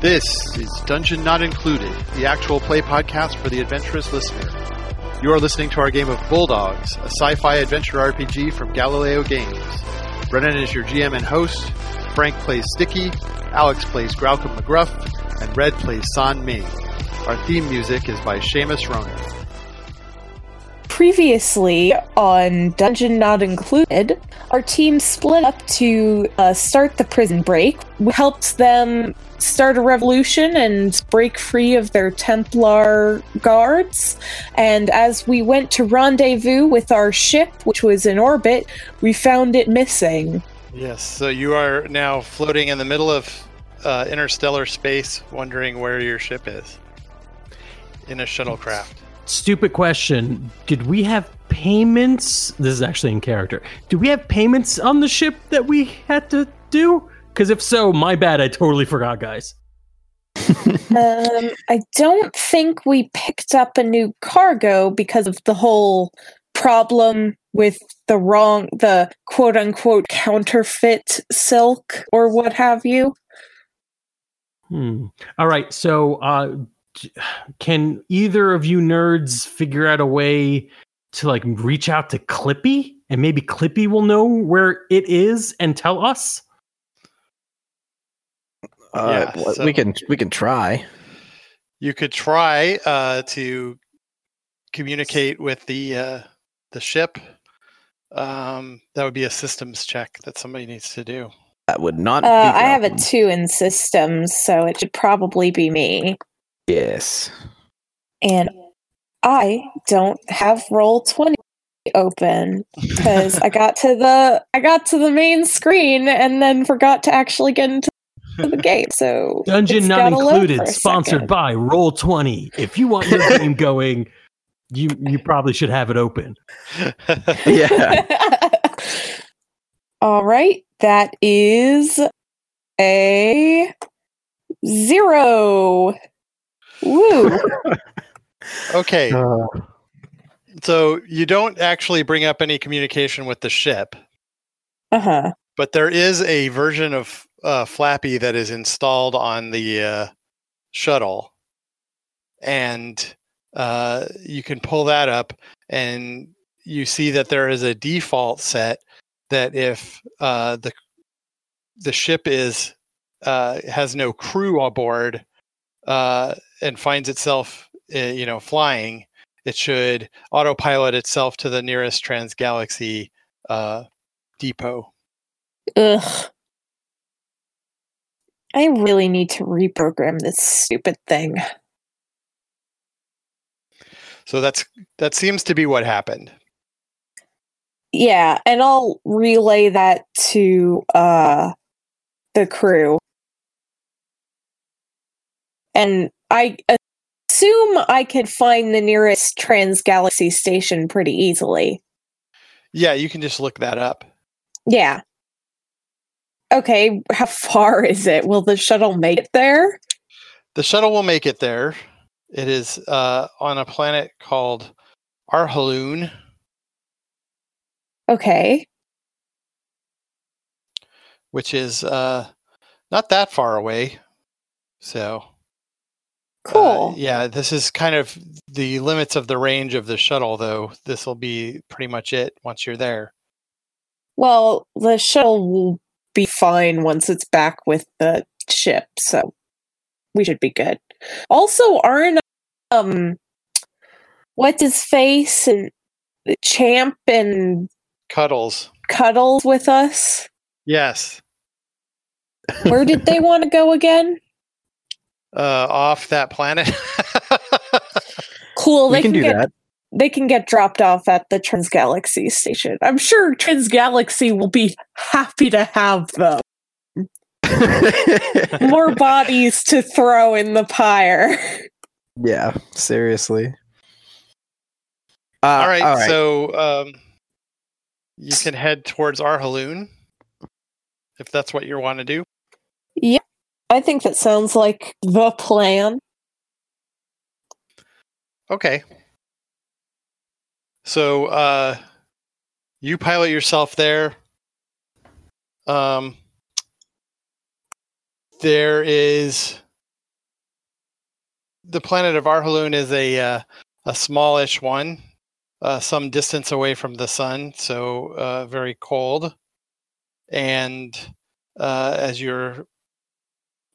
This is Dungeon Not Included, the actual play podcast for the adventurous listener. You are listening to our game of Bulldogs, a sci-fi adventure RPG from Galileo Games. Brennan is your GM and host, Frank plays Sticky, Alex plays Graukum McGruff, and Red plays San Ming. Our theme music is by Seamus Ronan. Previously on Dungeon Not Included, our team split up to start the prison break. We helped them start a revolution and break free of their Templar guards. And as we went to rendezvous with our ship, which was in orbit, we found it missing. Yes, so you are now floating in the middle of interstellar space, wondering where your ship is in a shuttlecraft. Stupid question. Did we have payments? This is actually in character. Do we have payments on the ship that we had to do? Because if so, my bad, I totally forgot, guys. I don't think we picked up a new cargo because of the whole problem with the quote-unquote counterfeit silk or what have you. All right, so... can either of you nerds figure out a way to like reach out to Clippy, and maybe Clippy will know where it is and tell us? So we can try. You could try to communicate with the ship. That would be a systems check that somebody needs to do. That would not. I have a 2 in systems, so it should probably be me. Yes. And I don't have Roll20 open because I got to the main screen and then forgot to actually get into the game. So Dungeon Not Included, sponsored by Roll20. If you want your game going, you probably should have it open. Yeah. All right, that is a 0. Woo! Okay. So you don't actually bring up any communication with the ship. Uh-huh. But there is a version of Flappy that is installed on the shuttle. And you can pull that up and you see that there is a default set that if the ship is has no crew aboard, and finds itself, flying, it should autopilot itself to the nearest Transgalaxy depot. Ugh. I really need to reprogram this stupid thing. So that seems to be what happened. Yeah, and I'll relay that to the crew. And I assume I could find the nearest Transgalaxy station pretty easily. Yeah, you can just look that up. Yeah. Okay, how far is it? Will the shuttle make it there? The shuttle will make it there. It is on a planet called Arhaloon. Okay. Which is not that far away, so... Cool. This is kind of the limits of the range of the shuttle, though. This will be pretty much it once you're there. Well, the shuttle will be fine once it's back with the ship, so we should be good. Also, aren't what's his face and Champ and Cuddles with us? Yes. Where did they want to go again? Off that planet. Cool. They can do that. They can get dropped off at the Transgalaxy station. I'm sure Transgalaxy will be happy to have them. More bodies to throw in the pyre. Yeah, seriously. All right. So you can head towards Arhaloon if that's what you want to do. Yeah. I think that sounds like the plan. Okay. So, you pilot yourself there. There is the planet of Arhaloon is a smallish one, some distance away from the sun, so very cold. And as you're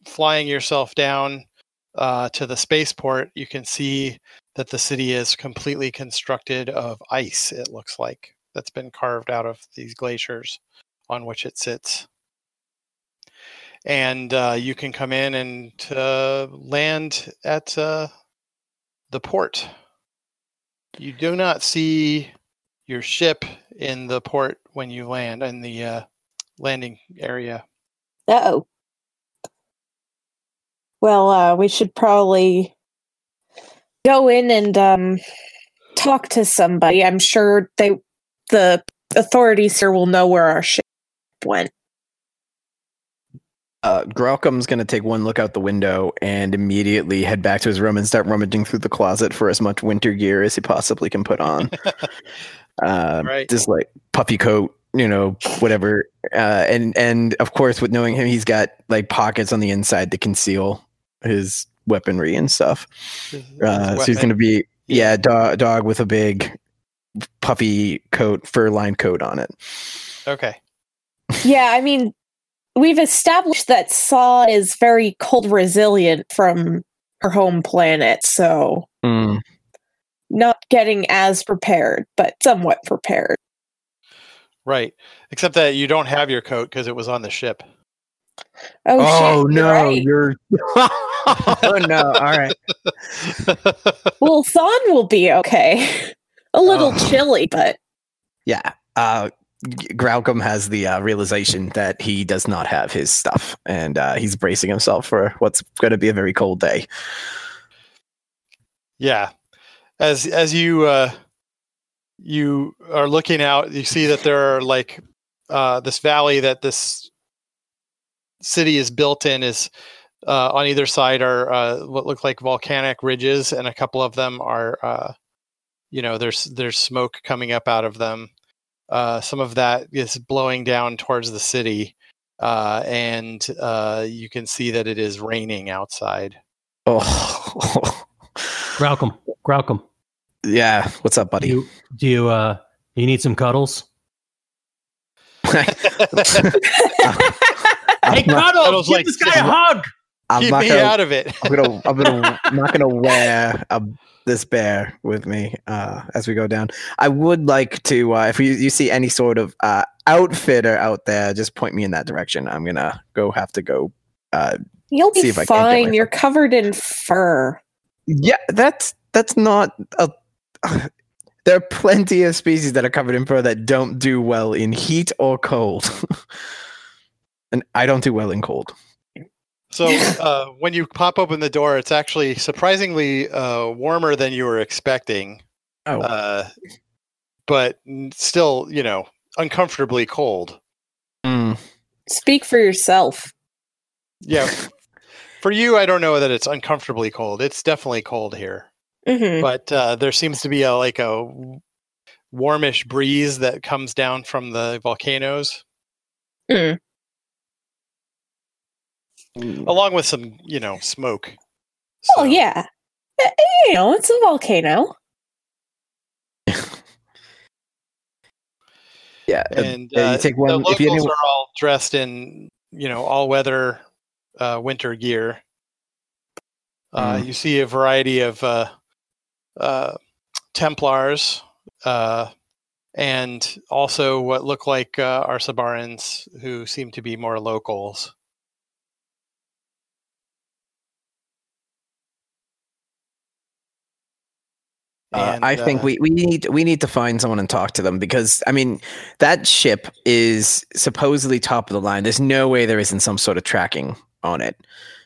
flying yourself down to the spaceport, you can see that the city is completely constructed of ice, it looks like, that's been carved out of these glaciers on which it sits. And you can come in and land at the port. You do not see your ship in the port when you land, in the landing area. Uh-oh. Well, we should probably go in and talk to somebody. I'm sure the authorities here will know where our ship went. Graukum's going to take one look out the window and immediately head back to his room and start rummaging through the closet for as much winter gear as he possibly can put on. Right. Just like puffy coat, you know, whatever. And of course, with knowing him, he's got like pockets on the inside to conceal his weaponry and stuff. So he's going to be, dog with a big puffy coat, fur-lined coat on it. Okay. Yeah, I mean... We've established that Saw is very cold resilient from her home planet, so not getting as prepared, but somewhat prepared. Right. Except that you don't have your coat because it was on the ship. Oh shit, no, you're oh no, all right. Well, Thawne will be okay. A little chilly, but yeah. Graukum has the realization that he does not have his stuff, and he's bracing himself for what's going to be a very cold day. Yeah. As you are looking out, you see that there are like this valley that this city is built in is on either side are what look like volcanic ridges, and a couple of them are there's smoke coming up out of them. Some of that is blowing down towards the city, and you can see that it is raining outside. Oh, Graukum. Yeah, what's up, buddy? Do you need some cuddles? Hey, Cuddles, give this guy a hug. Out of it. I'm not gonna wear this bear with me as we go down. I would like to, if you see any sort of outfitter out there, just point me in that direction. I'm gonna have to go. You'll be fine. You're covered in fur. Yeah, that's not a. There are plenty of species that are covered in fur that don't do well in heat or cold, and I don't do well in cold. So when you pop open the door, it's actually surprisingly warmer than you were expecting. Oh. But still, uncomfortably cold. Mm. Speak for yourself. Yeah. For you, I don't know that it's uncomfortably cold. It's definitely cold here. Mm-hmm. But there seems to be a warmish breeze that comes down from the volcanoes. Mm. Along with some, smoke. So. Oh, yeah. It's a volcano. Yeah. And you take one, the locals are all dressed in, all-weather winter gear. You see a variety of Templars and also what look like Arsabarans, who seem to be more locals. And, I think we need to find someone and talk to them, because that ship is supposedly top of the line. There's no way there isn't some sort of tracking on it.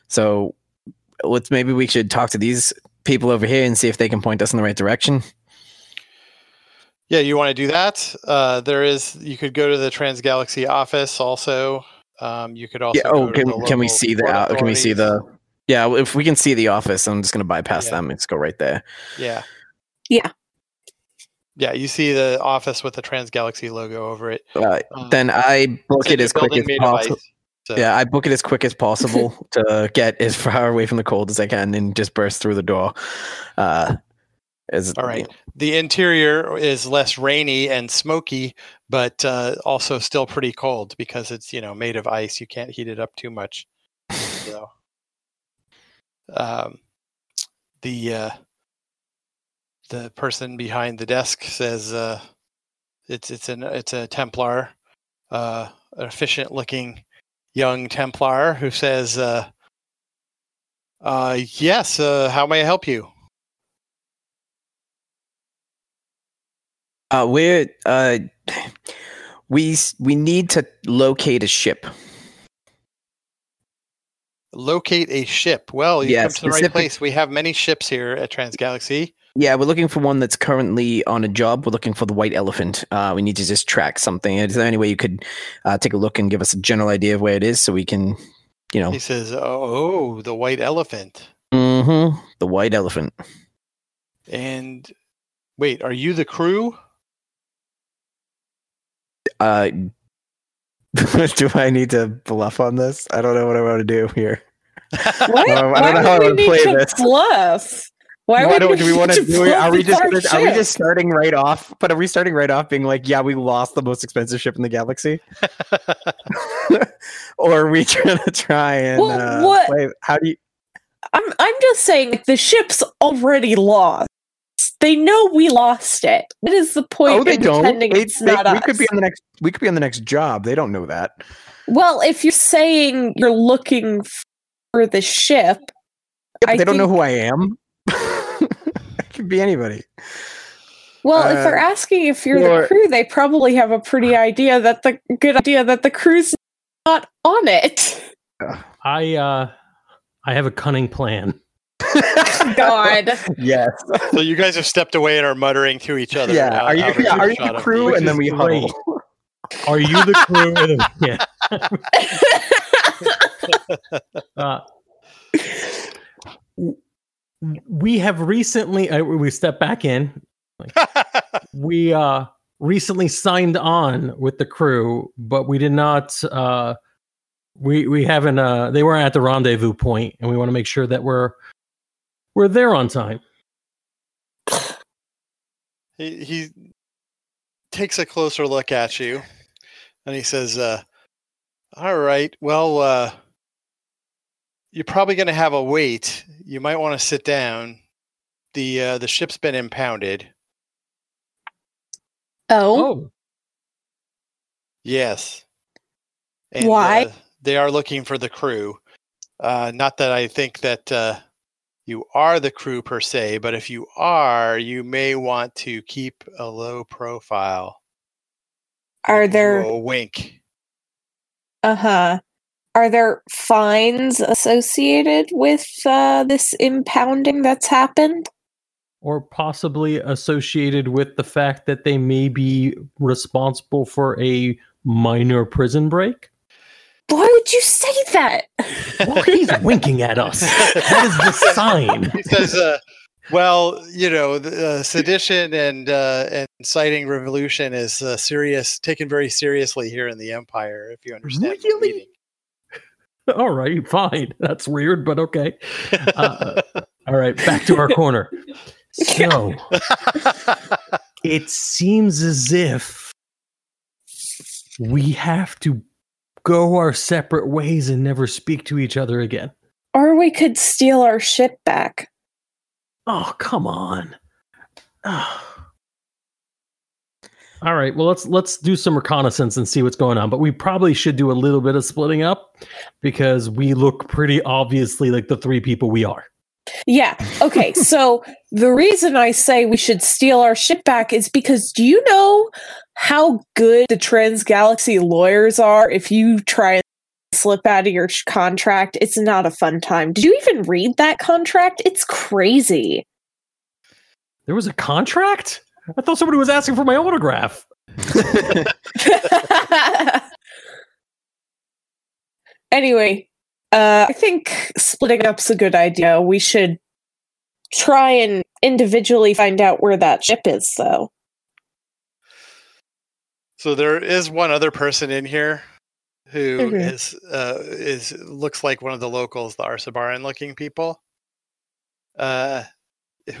So maybe we should talk to these people over here and see if they can point us in the right direction. Yeah, you want to do that? You could go to the Transgalaxy office also. You could also. Yeah, can we see that? Can we see the? Yeah, if we can see the office, I'm just going to bypass them and just go right there. Yeah. Yeah. Yeah, you see the office with the Transgalaxy logo over it. Then I book it as quick as possible. Yeah, I book it as quick as possible to get as far away from the cold as I can and just burst through the door. All right. The interior is less rainy and smoky, but also still pretty cold because it's, you know, made of ice. You can't heat it up too much. So, the person behind the desk says it's a Templar, an efficient looking young Templar who says, yes, how may I help you? We need to locate a ship. Locate a ship. Well, you come to the right place. We have many ships here at Transgalaxy. Yeah, we're looking for one that's currently on a job. We're looking for the White Elephant. We need to just track something. Is there any way you could take a look and give us a general idea of where it is so we can, you know? He says, oh, the White Elephant. Mm-hmm. The White Elephant. And wait, are you the crew? Do I need to bluff on this? I don't know what I want to do here. I don't know how I want to play this. Bluff? Why do we want to do it? Are we just starting right off? But are we starting right off being like, yeah, we lost the most expensive ship in the galaxy? Or are we going to try and play? How do you? I'm just saying the ship's already lost. They know we lost it. That is the point. Oh, they don't. It's not us. We could be on the next job. They don't know that. Well, if you're saying you're looking for the ship, yeah, they don't know who I am. It could be anybody. Well, if they're asking if you're the crew, they probably have a good idea that the crew's not on it. I have a cunning plan. God. Yes. So you guys have stepped away and are muttering to each other. Yeah. Are you the crew? And then we huddle. Are you the crew? We have recently. We stepped back in. We recently signed on with the crew, but we did not. We haven't. They weren't at the rendezvous point, and we want to make sure that we're there on time. He takes a closer look at you and he says, all right, well, you're probably going to have a wait. You might want to sit down. The ship's been impounded. Oh. Yes. And, why? They are looking for the crew. Not that I think that... you are the crew per se, but if you are, you may want to keep a low profile. Are there a wink? Uh-huh. Are there fines associated with this impounding that's happened? Or possibly associated with the fact that they may be responsible for a minor prison break? Why would you say that? Well, he's winking at us. That is the sign. He says, well, you know, sedition and inciting revolution is taken very seriously here in the Empire, if you understand. Really? All right, fine. That's weird, but okay. All right, back to our corner. So, it seems as if we have to go our separate ways and never speak to each other again. Or we could steal our ship back. Oh, come on. Oh. All right, well, let's do some reconnaissance and see what's going on, but we probably should do a little bit of splitting up because we look pretty obviously like the three people we are. Yeah, okay, so the reason I say we should steal our ship back is because do you know how good the Transgalaxy lawyers are? If you try and slip out of your contract, it's not a fun time. Did you even read that contract? It's crazy. There was a contract? I thought somebody was asking for my autograph. Anyway. I think splitting up's a good idea. We should try and individually find out where that ship is, though. So there is one other person in here who is looks like one of the locals, the Arsabaran looking people, who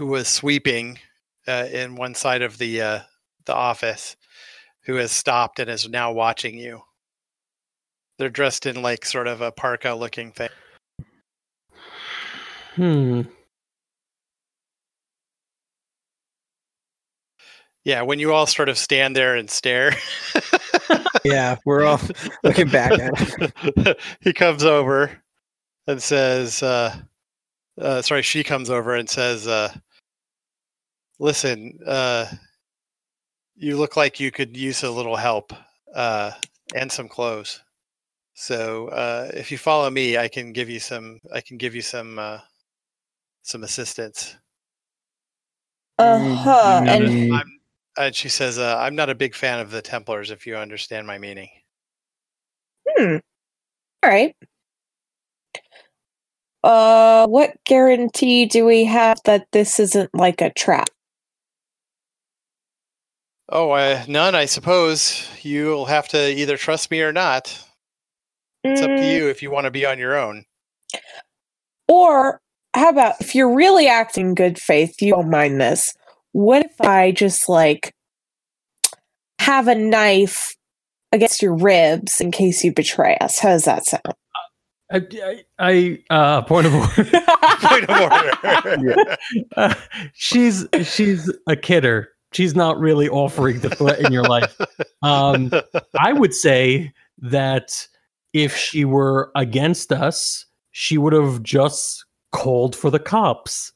was sweeping in one side of the office, who has stopped and is now watching you. They're dressed in like sort of a parka looking thing. Yeah, when you all sort of stand there and stare. Yeah, we're all looking back at him. He comes over and says, sorry, she comes over and says, listen, you look like you could use a little help and some clothes. So if you follow me, I can give you some, some assistance. Uh-huh. And she says, I'm not a big fan of the Templars, if you understand my meaning. All right. What guarantee do we have that this isn't like a trap? Oh, none, I suppose. You'll have to either trust me or not. It's up to you if you want to be on your own. Or how about if you're really acting good faith, you don't mind this. What if I just, like, have a knife against your ribs in case you betray us? How does that sound? I point of order. Point of order. Yeah. She's a kidder. She's not really offering to threaten your life. I would say that if she were against us, she would have just called for the cops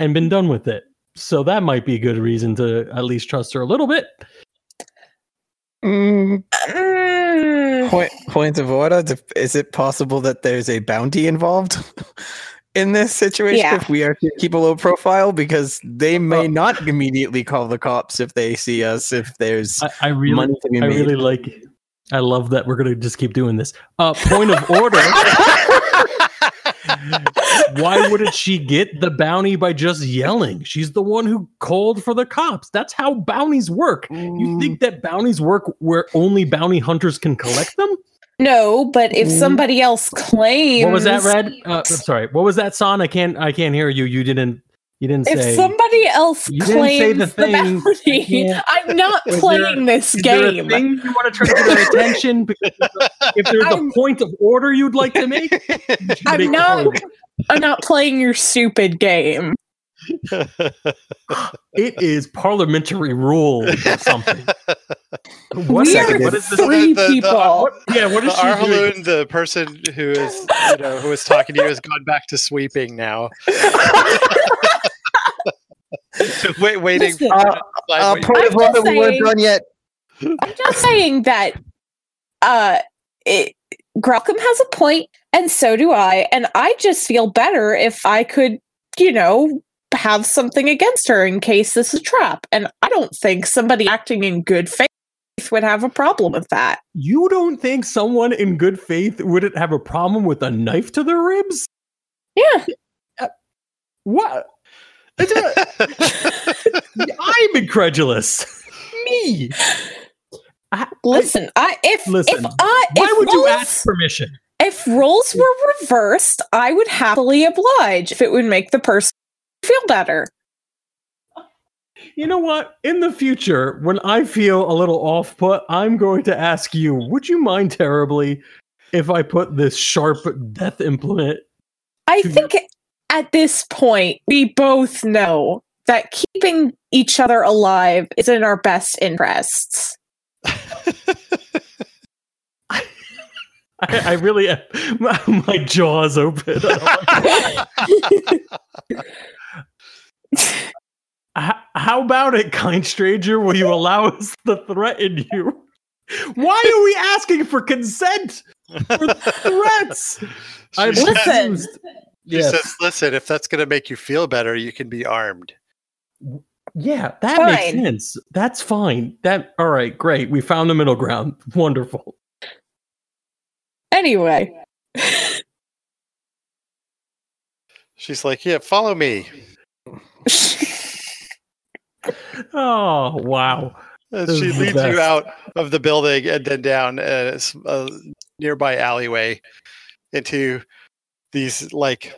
and been done with it. So that might be a good reason to at least trust her a little bit. Point of order. Is it possible that there's a bounty involved in this situation? Yeah. If we are to keep a low profile, because they may not immediately call the cops if they see us, if there's money to be made. I really like it. I love that we're going to just keep doing this. Point of order. Why wouldn't she get the bounty by just yelling? She's the one who called for the cops. That's how bounties work. You think that bounties work where only bounty hunters can collect them? No, but if somebody else claims... What was that, Red? Sorry. What was that, Son? I can't hear you. You didn't say... If somebody else claims the bounty, I'm not playing this game. Is there a thing you want to try to get their attention? Because if there's a point of order you'd like to make, I'm not playing your stupid game. It is parliamentary rule or something. What is this? Three people. What is Arhaloon, doing? The person who is talking to you has gone back to sweeping now. Waiting. Weren't done yet. I'm just saying that Graukum has a point, and so do I, and I just feel better if I could, have something against her in case this is a trap. And I don't think somebody acting in good faith would have a problem with that. You don't think someone in good faith wouldn't have a problem with a knife to their ribs? Yeah. What? I'm incredulous. Me. Why would you ask permission? If roles were reversed, I would happily oblige if it would make the person feel better. You know what? In the future, when I feel a little off put, I'm going to ask you, would you mind terribly if I put this sharp death implement? I think at this point, we both know that keeping each other alive is in our best interests. I really am. My jaw's open. How about it, kind stranger? Will you allow us to threaten you? Why are we asking for consent for threats? She says, listen, if that's going to make you feel better, you can be armed. Yeah, that makes sense. That's fine. All right, great. We found the middle ground. Wonderful. Anyway. She's like, yeah, follow me. Oh, wow. She leads you out of the building and then down nearby alleyway into these like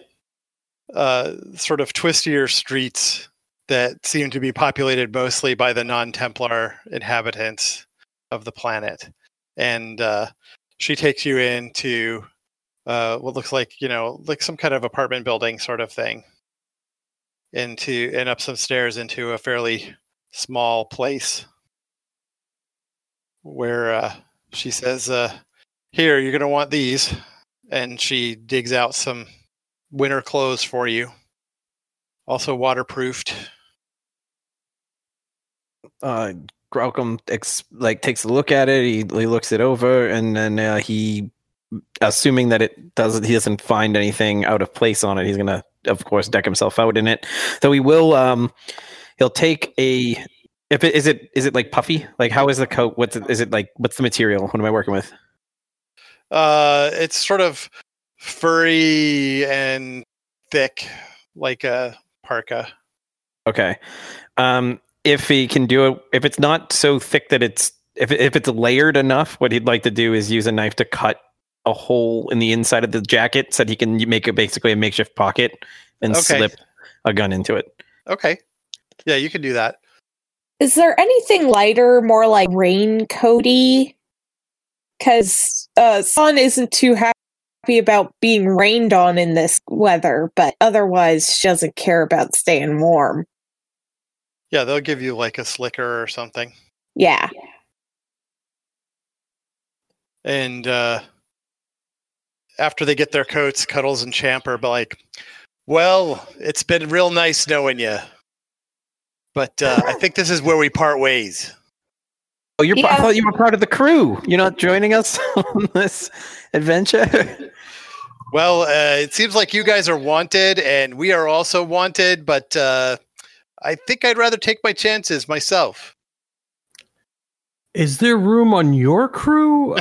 sort of twistier streets that seem to be populated mostly by the non-Templar inhabitants of the planet. And she takes you into what looks like, you know, like some kind of apartment building sort of thing, and up some stairs into a fairly small place where she says, here, you're going to want these. And she digs out some winter clothes for you. Also waterproofed. Graukum takes a look at it. He looks it over, and then he, assuming that he doesn't find anything out of place on it, he's gonna, of course, deck himself out in it. So he will. He'll take a. If it, is it like puffy? Like, how is the coat? What's the material? What am I working with? It's sort of furry and thick, like a parka. Okay. If he can do it, if it's not so thick that it's, if it's layered enough, what he'd like to do is use a knife to cut a hole in the inside of the jacket so that he can make it basically a makeshift pocket and slip a gun into it. Okay. Yeah, you can do that. Is there anything lighter, more like raincoaty? Because Sun isn't too happy about being rained on in this weather, but otherwise she doesn't care about staying warm. Yeah, they'll give you like a slicker or something. Yeah. And after they get their coats, Cuddles and Champ are like, well, it's been real nice knowing you, but I think this is where we part ways. Oh, I thought you were part of the crew. You're not joining us on this adventure? Well, it seems like you guys are wanted, and we are also wanted, but... I think I'd rather take my chances myself. Is there room on your crew?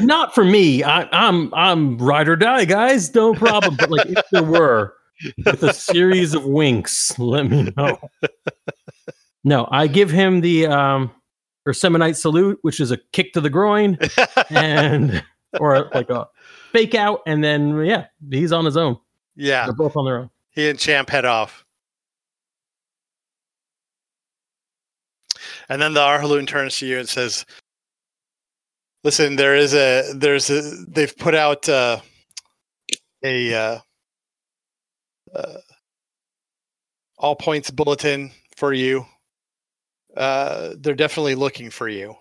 Not for me. I'm ride or die, guys. No problem. But like, if there were, with a series of winks, let me know. No, I give him the Ersemonite salute, which is a kick to the groin, or like a fake out, and then he's on his own. Yeah, they're both on their own. He and Champ head off. And then the Arhaloon turns to you and says, listen, they've put out a all points bulletin for you. They're definitely looking for you.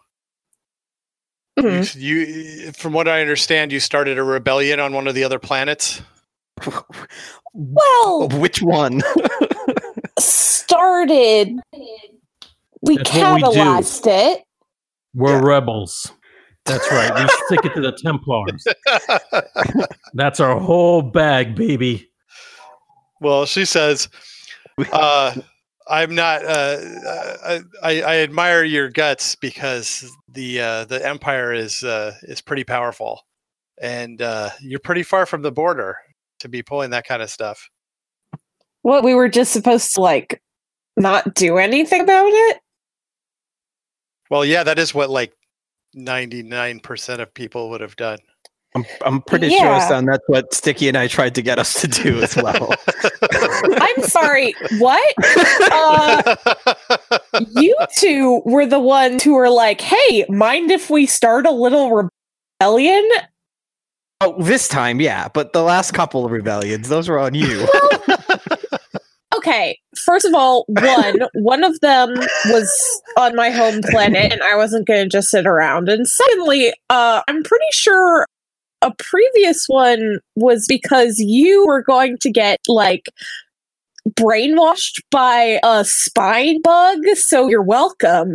Mm-hmm. You, from what I understand, you started a rebellion on one of the other planets. Well, which one? That's catalyzed it. We're rebels. That's right. We stick it to the Templars. That's our whole bag, baby. Well, she says, I'm not. I admire your guts because the Empire is pretty powerful, and you're pretty far from the border to be pulling that kind of stuff. Well, we were just supposed to not do anything about it. Well, yeah, that is what 99% of people would have done. I'm pretty sure, son, that's what Sticky and I tried to get us to do as well. I'm sorry, what? You two were the ones who were like, hey, mind if we start a little rebellion? Oh, this time, yeah, but the last couple of rebellions, those were on you. Well, okay, first of all, one of them was on my home planet, and I wasn't going to just sit around. And secondly, I'm pretty sure a previous one was because you were going to get, brainwashed by a spine bug, so you're welcome.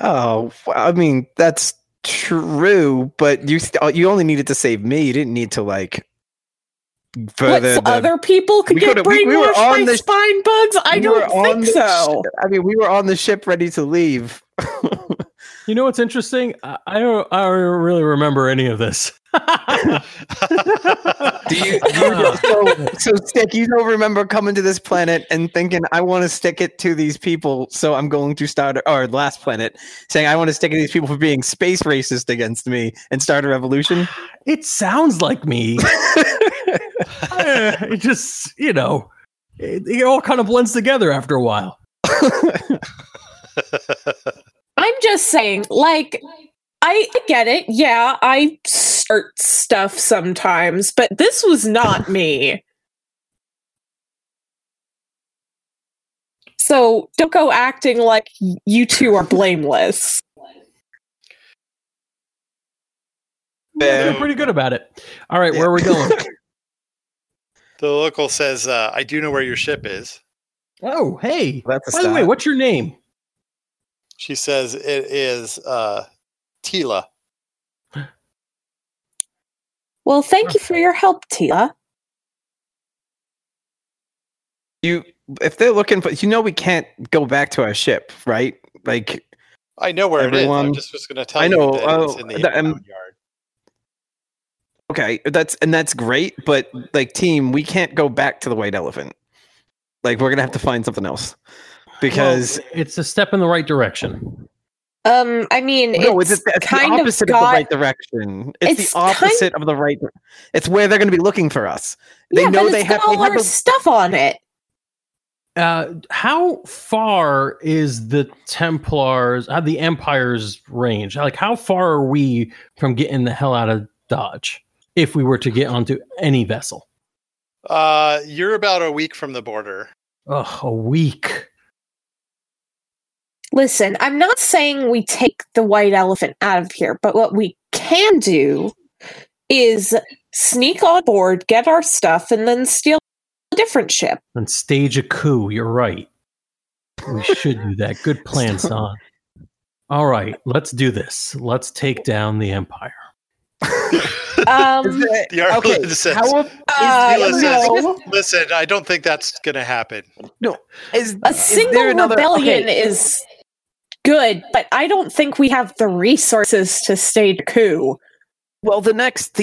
Oh, I mean, that's... true, but you only needed to save me. You didn't need to further. Other people could get brainwashed by spine bugs. I don't think so. I mean, we were on the ship ready to leave. You know what's interesting? I don't really remember any of this. So Stick, you don't remember coming to this planet and thinking, I want to stick it to these people, so I'm going to start, or last planet, saying, I want to stick it to these people for being space racist against me and start a revolution? It sounds like me. It just, you know, it all kind of blends together after a while. I'm just saying, like, I get it. Yeah, I start stuff sometimes, but this was not me. So don't go acting like you two are blameless. You're pretty good about it. All right, where are we going? The local says, I do know where your ship is. Oh, hey. By the way, what's your name? She says it is Tila. Well, thank you for your help, Tila. If they're looking for, we can't go back to our ship, right? Like, I know where everyone, it is. I just was going to tell you that it's in the yard. Okay, that's great, but like, team, we can't go back to the White Elephant. Like, we're gonna have to find something else because it's a step in the right direction. I mean, it's the opposite of the right direction. It's where they're gonna be looking for us. They know they have all our stuff on it. How far is the Templars? The Empire's range? Like, how far are we from getting the hell out of Dodge? If we were to get onto any vessel, you're about a week from the border. Oh, a week. Listen, I'm not saying we take the White Elephant out of here, but what we can do is sneak on board, get our stuff, and then steal a different ship. And stage a coup. You're right. We should do that. Good plan, son. All right, let's do this. Let's take down the Empire. Listen, I don't think that's going to happen. No, a single rebellion is good, but I don't think we have the resources to stage a coup. Well, the next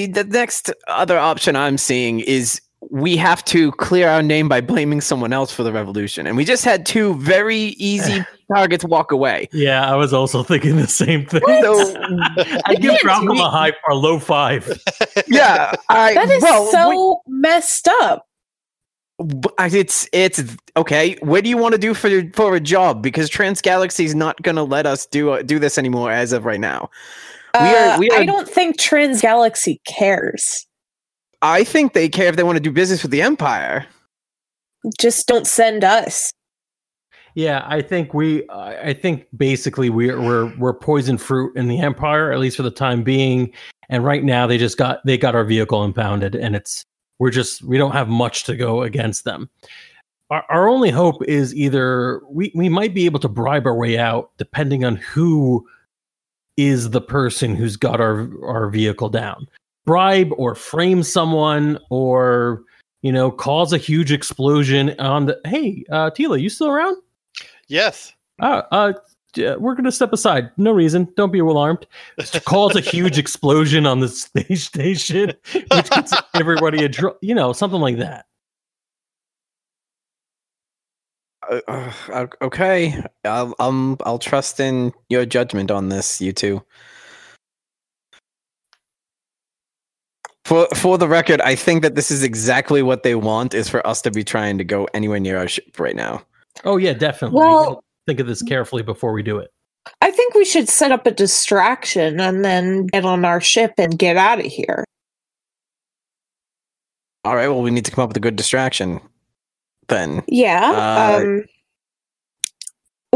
other option I'm seeing is we have to clear our name by blaming someone else for the revolution, and we just had two very easy targets walk away. Yeah, I was also thinking the same thing. So, I give Graukum a low five. Yeah, messed up. It's okay. What do you want to do for a job? Because Transgalaxy is not going to let us do this anymore as of right now. I don't think Transgalaxy cares. I think they care if they want to do business with the Empire. Just don't send us. Yeah, I think basically we're poison fruit in the Empire, at least for the time being. And right now they just got our vehicle impounded, and we don't have much to go against them. Our only hope is either we might be able to bribe our way out, depending on who is the person who's got our vehicle down. Bribe or frame someone, or cause a huge explosion on the. Hey, Tila, you still around? Yes. We're gonna step aside. No reason. Don't be alarmed. Cause a huge explosion on the space station, which gets everybody something like that. Okay, I'll trust in your judgment on this, you two. For the record, I think that this is exactly what they want, is for us to be trying to go anywhere near our ship right now. Oh, yeah, definitely. Well, think of this carefully before we do it. I think we should set up a distraction and then get on our ship and get out of here. All right, well, we need to come up with a good distraction then. Yeah. We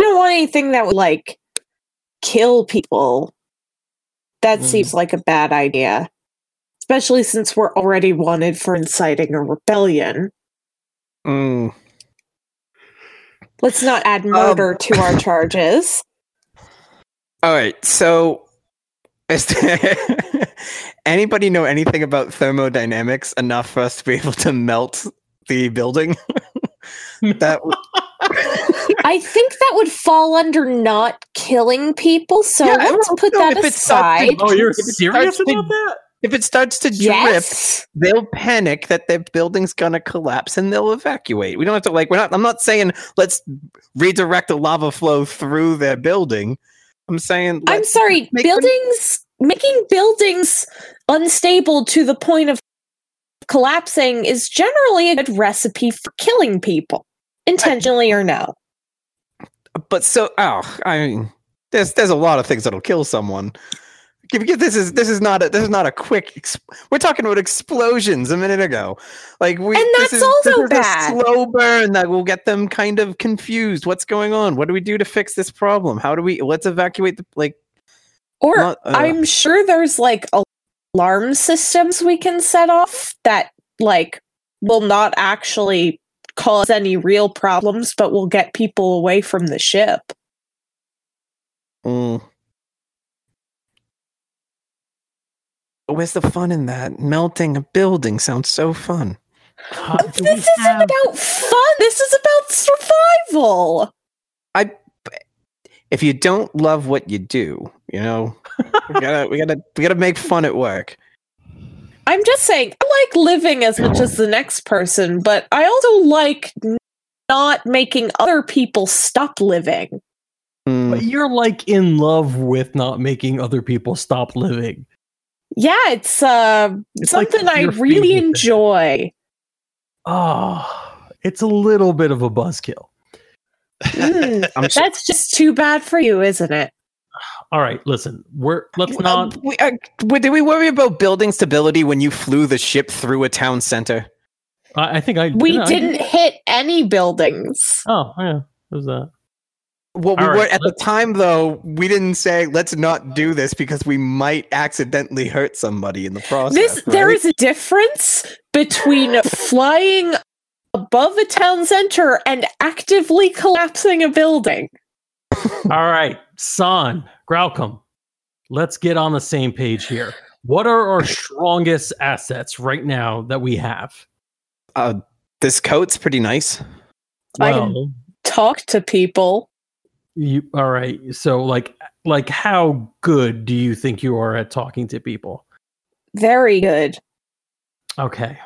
don't want anything that would, kill people. That seems like a bad idea. Especially since we're already wanted for inciting a rebellion. Mm. Let's not add murder to our charges. All right, so anybody know anything about thermodynamics enough for us to be able to melt the building? That would... I think that would fall under not killing people, so yeah, let's put that aside. You're serious about that? If it starts to drip, they'll panic that their building's gonna collapse and they'll evacuate. We don't have to I'm not saying let's redirect the lava flow through their building. I'm saying making buildings unstable to the point of collapsing is generally a good recipe for killing people, intentionally or no. But there's a lot of things that'll kill someone. This is not a quick. We're talking about explosions a minute ago, and that's also bad. A slow burn that will get them kind of confused. What's going on? What do we do to fix this problem? Let's evacuate . I'm sure there's alarm systems we can set off that will not actually cause any real problems, but will get people away from the ship. Mm. Where's the fun in that? Melting a building sounds so fun. This isn't about fun. This is about survival. If you don't love what you do, we gotta make fun at work. I'm just saying, I like living as much as the next person, but I also like not making other people stop living. Mm. But you're in love with not making other people stop living. Yeah, it's something I really enjoy. Oh, it's a little bit of a buzzkill. That's just too bad for you, isn't it? All right, listen. Did we worry about building stability when you flew the ship through a town center? We didn't hit any buildings. Oh, yeah. What was that? Well, the time, though, we didn't say, let's not do this because we might accidentally hurt somebody in the process. There is a difference between flying above a town center and actively collapsing a building. All right, San, Graukum, let's get on the same page here. What are our strongest assets right now that we have? This coat's pretty nice. I can talk to people. All right. So, how good do you think you are at talking to people? Very good. Okay.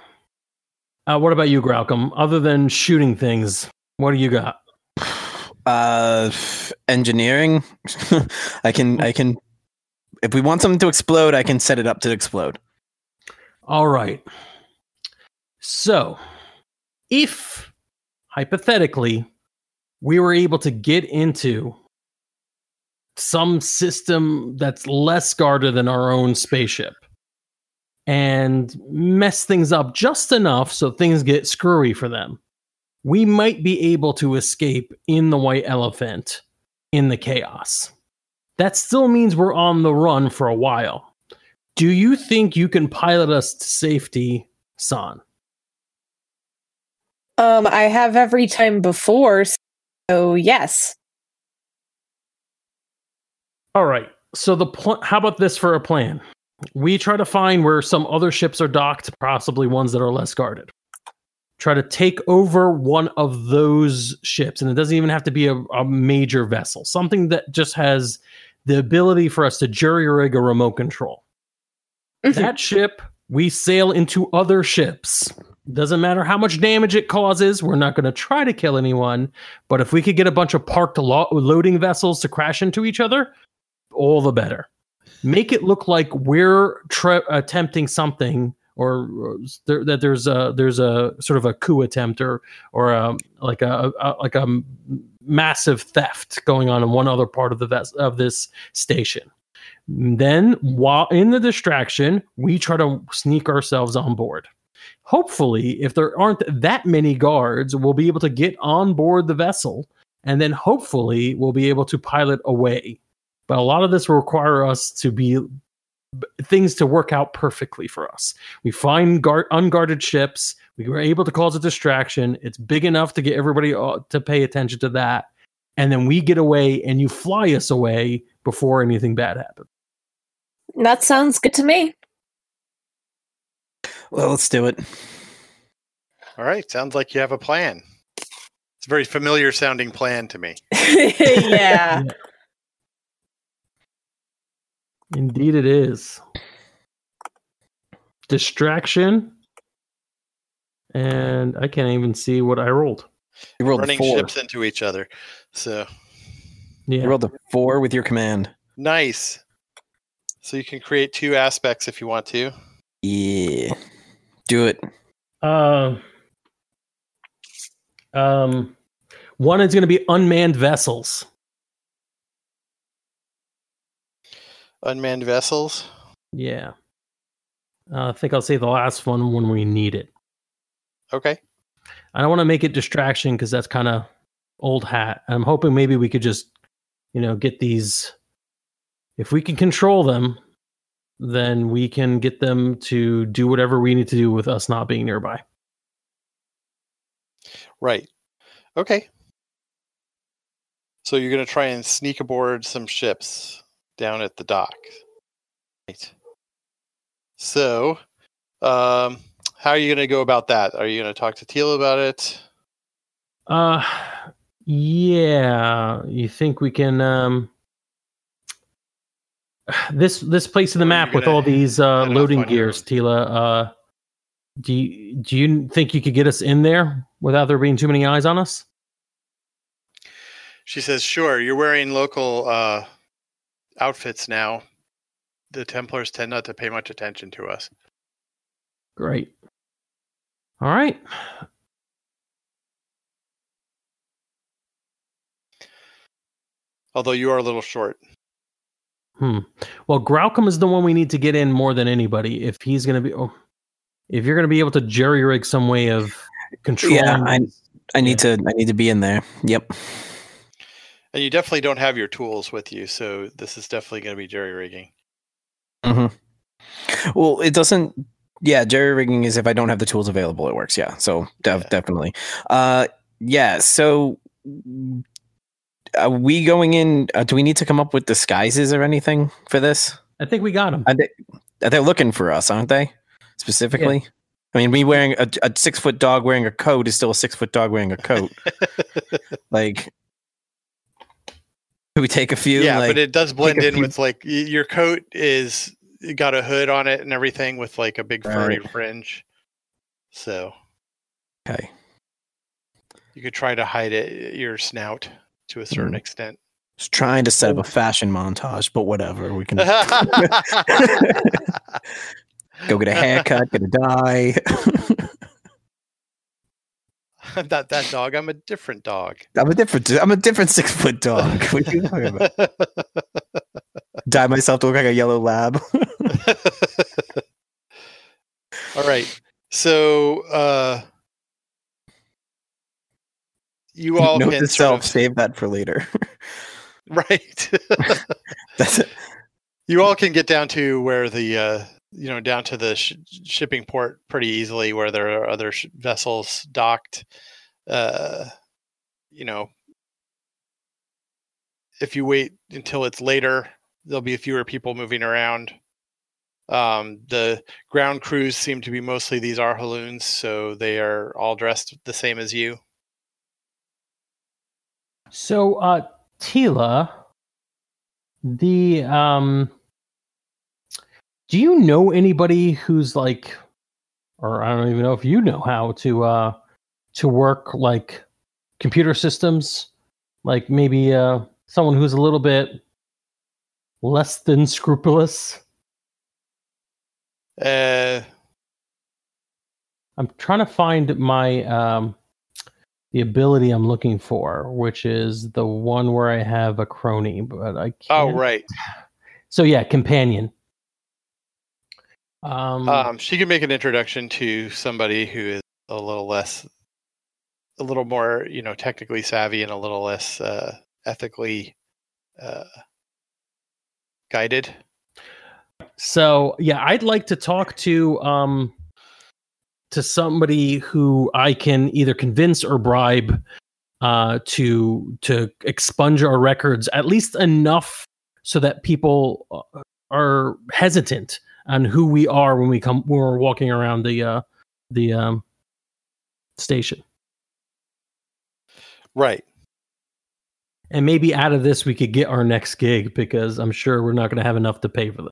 What about you, Graukum? Other than shooting things, what do you got? Engineering. I can. If we want something to explode, I can set it up to explode. All right. So, if hypothetically, we were able to get into some system that's less guarded than our own spaceship and mess things up just enough so things get screwy for them, we might be able to escape in the White Elephant in the chaos. That still means we're on the run for a while. Do you think you can pilot us to safety, San? I have every time before. Oh, yes. All right. So how about this for a plan? We try to find where some other ships are docked, possibly ones that are less guarded. Try to take over one of those ships, and it doesn't even have to be a major vessel. Something that just has the ability for us to jury-rig a remote control. Mm-hmm. That ship, we sail into other ships. Doesn't matter how much damage it causes. We're not going to try to kill anyone. But if we could get a bunch of parked loading vessels to crash into each other, all the better. Make it look like we're attempting something, or that there's a sort of a coup attempt or a massive theft going on in one other part of of this station. Then, while in the distraction, we try to sneak ourselves on board. Hopefully, if there aren't that many guards, we'll be able to get on board the vessel, and then hopefully we'll be able to pilot away. But a lot of this will require us to be things to work out perfectly for us. We find unguarded ships. We were able to cause a distraction. It's big enough to get everybody to pay attention to that. And then we get away, and you fly us away before anything bad happens. That sounds good to me. Well, let's do it. All right. Sounds like you have a plan. It's a very familiar sounding plan to me. Yeah. Indeed it is. Distraction. And I can't even see what I rolled. You rolled running 4. Ships into each other. So yeah. You rolled a 4 with your command. Nice. So you can create 2 aspects if you want to. Yeah. Do it. One is going to be unmanned vessels. Unmanned vessels? Yeah. I think I'll say the last one when we need it. Okay. I don't want to make it distraction because that's kind of old hat. I'm hoping maybe we could just, you know, get these. If we can control them, then we can get them to do whatever we need to do with us not being nearby. Right. Okay. So you're going to try and sneak aboard some ships down at the dock. Right. So, how are you going to go about that? Are you going to talk to Tila about it? Yeah. You think we can? This place in the map with all these loading gears, Tila. Do you think you could get us in there without there being too many eyes on us? She says, "Sure." You're wearing local outfits now. The Templars tend not to pay much attention to us. Great. All right. Although you are a little short. Well, Graukum is the one we need to get in more than anybody. If he's going to be, if you're going to be able to jerry rig some way of controlling. Yeah, I need to be in there. Yep. And you definitely don't have your tools with you, so this is definitely going to be jerry rigging. Mm-hmm. Well, it doesn't. Yeah, jerry rigging is if I don't have the tools available, it works. Yeah, so definitely. Yeah. So. Are we going in? Do we need to come up with disguises or anything for this? I think we got them. They're looking for us, aren't they? Specifically, yeah. I mean, me wearing a 6-foot dog wearing a coat is still a 6-foot dog wearing a coat. Like, do we take a few? Yeah, like, but it does blend in with like your coat is got a hood on it and everything with like a big furry fringe. So, okay, you could try to hide it your snout. To a certain extent. Just trying to set up a fashion montage, but whatever. We can go get a haircut, get a dye. I'm not that dog. I'm a different dog. I'm a different 6-foot dog. What are you talking about? Dye myself to look like a yellow lab. All right. So, you all note to self, save that for later. Right. That's it. You all can get down to where the down to the shipping port pretty easily, where there are other vessels docked. If you wait until it's later, there'll be fewer people moving around. The ground crews seem to be mostly these Arhaloons, so they are all dressed the same as you. So, Tila, do you know anybody who's like, or I don't even know if you know how to work like computer systems, like maybe someone who's a little bit less than scrupulous? I'm trying to find my the ability I'm looking for, which is the one where I have a crony, but I can't. Oh, right. So yeah, companion. She can make an introduction to somebody who is a little more, technically savvy and a little less ethically guided. So yeah, I'd like to talk to somebody who I can either convince or bribe to expunge our records, at least enough so that people are hesitant on who we are when we're walking around the station. Right. And maybe out of this, we could get our next gig, because I'm sure we're not going to have enough to pay for them.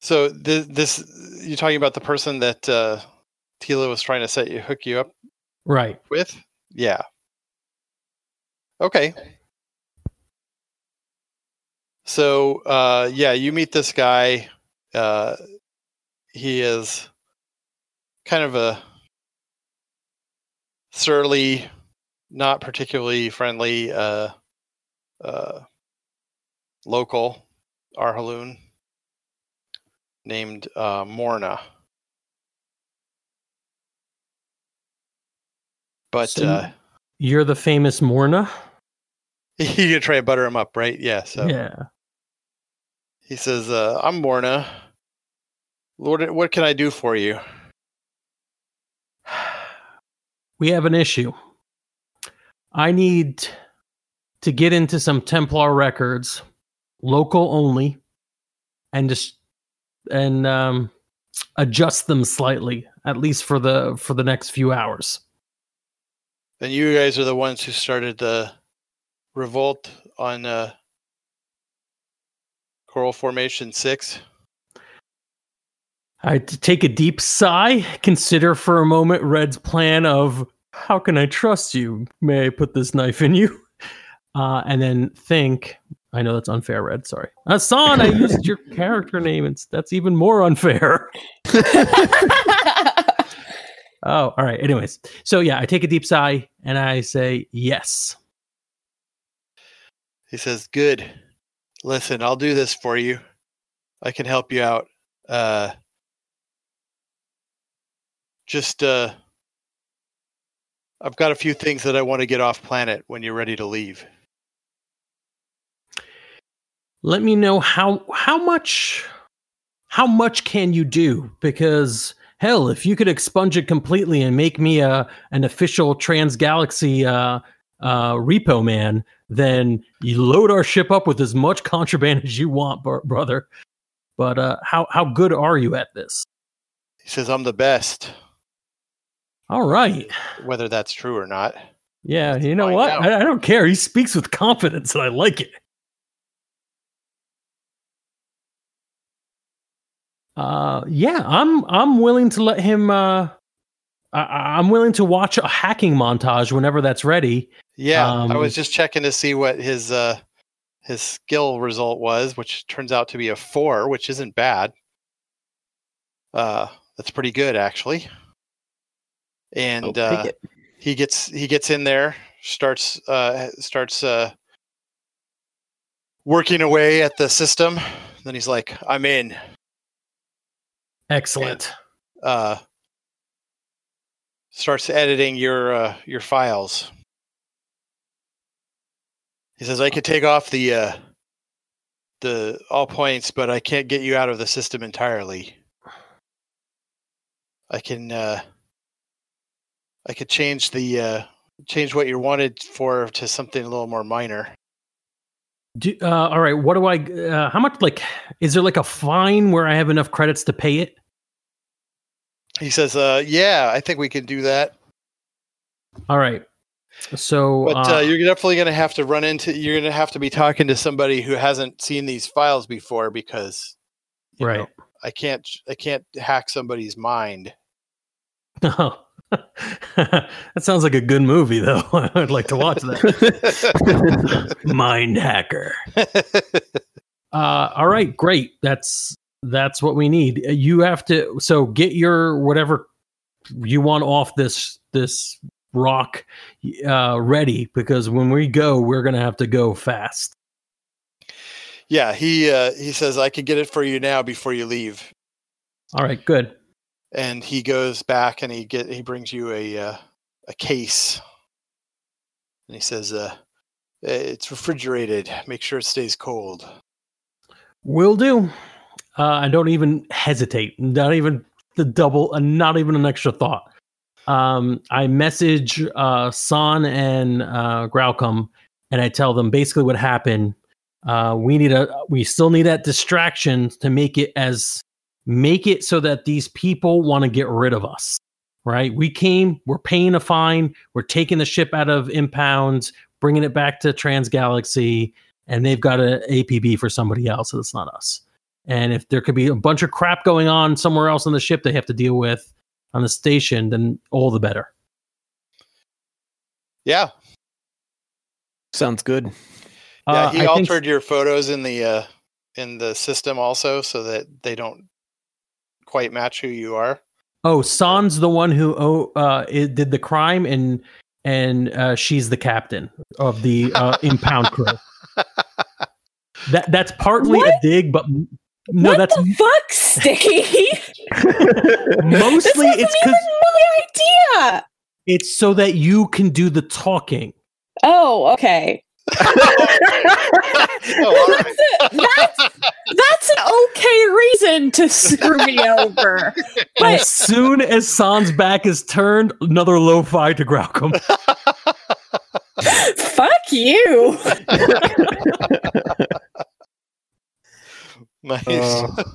So this, you're talking about the person that Tila was trying to hook you up, right? With, yeah. Okay. So, yeah, you meet this guy. He is kind of a surly, not particularly friendly local Arhaloon named Morna. But so you're the famous Morna? You can try to butter him up, right? Yeah. So yeah. He says, I'm Morna. Lord, what can I do for you? We have an issue. I need to get into some Templar records, local only, and adjust them slightly, at least for the next few hours. And you guys are the ones who started the revolt on Coral Formation 6. I take a deep sigh, consider for a moment Red's plan of, how can I trust you? May I put this knife in you? And then think, I know that's unfair, Red. Sorry. Hassan, I used your character name. That's even more unfair. Oh, all right. Anyways. So yeah, I take a deep sigh and I say, yes. He says, good. Listen, I'll do this for you. I can help you out. Just I've got a few things that I want to get off planet when you're ready to leave. Let me know how much can you do? Because hell, if you could expunge it completely and make me an official Transgalaxy repo man, then you load our ship up with as much contraband as you want, brother. But how good are you at this? He says, I'm the best. All right. Whether that's true or not. Yeah, you know what? I don't care. He speaks with confidence, and I like it. Yeah, I'm willing to let him. I'm willing to watch a hacking montage whenever that's ready. Yeah, I was just checking to see what his skill result was, which turns out to be a 4, which isn't bad. That's pretty good, actually. And he gets in there, starts working away at the system. Then he's like, I'm in. Excellent. And, starts editing your files. He says, I could take off the all points, but I can't get you out of the system entirely. I could change change what you're wanted for to something a little more minor. All right. What do I? How much? Like, is there like a fine where I have enough credits to pay it? He says, "Yeah, I think we can do that." All right. So, but you're definitely going to have to you're going to have to be talking to somebody who hasn't seen these files before, because you know, I can't hack somebody's mind. No. That sounds like a good movie, though. I'd like to watch that. Mind hacker. All right, great. That's what we need. You have to get your whatever you want off this rock ready, because when we go, we're gonna have to go fast. Yeah, he says, I can get it for you now before you leave. All right, good. And he goes back and he brings you a case, and he says, "It's refrigerated. Make sure it stays cold." Will do. And don't even hesitate. Not even the double, and not even an extra thought. I message San and Graukum, and I tell them basically what happened. We still need that distraction to make it so that these people want to get rid of us, right? We came, we're paying a fine, we're taking the ship out of impounds, bringing it back to Transgalaxy, and they've got an APB for somebody else, so it's not us. And if there could be a bunch of crap going on somewhere else on the ship they have to deal with on the station, then all the better. Yeah. Sounds good. Yeah, he altered your photos in the system also so that they don't quite match who you are. Oh, San's the one who did the crime, and she's the captain of the impound crew. That's partly a dig, but no, what that's the fuck, Sticky. Mostly it's because my idea. It's so that you can do the talking. Oh, okay. Oh, right. That's an okay reason to screw me over. But as soon as San's back is turned, another lo-fi to Graukum. Fuck you. Nice. All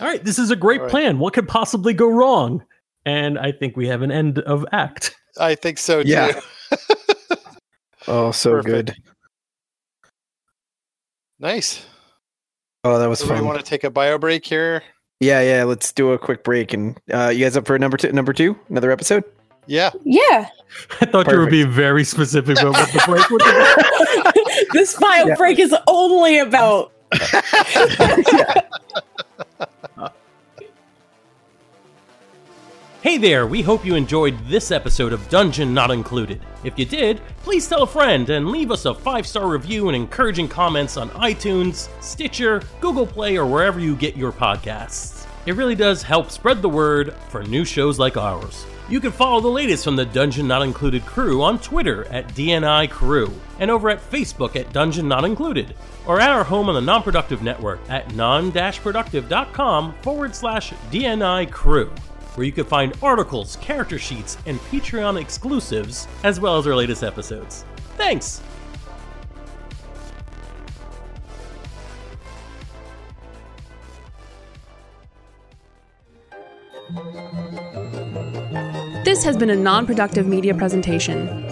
right, this is a great plan. What could possibly go wrong? And I think we have an end of act. I think so too. Yeah. Oh, so perfect. Good. Nice. Oh, that was fun. Do we want to take a bio break here? Yeah. Let's do a quick break. And you guys up for number two? Another episode? Yeah. I thought you were being very specific about what the break would be. This bio break is only about... Hey there, we hope you enjoyed this episode of Dungeon Not Included. If you did, please tell a friend and leave us a 5-star review and encouraging comments on iTunes, Stitcher, Google Play, or wherever you get your podcasts. It really does help spread the word for new shows like ours. You can follow the latest from the Dungeon Not Included crew on Twitter at DNI Crew and over at Facebook at Dungeon Not Included or at our home on the Non-Productive Network at non-productive.com/DNI Crew. where you can find articles, character sheets, and Patreon exclusives, as well as our latest episodes. Thanks! This has been a Non-Productive Media presentation.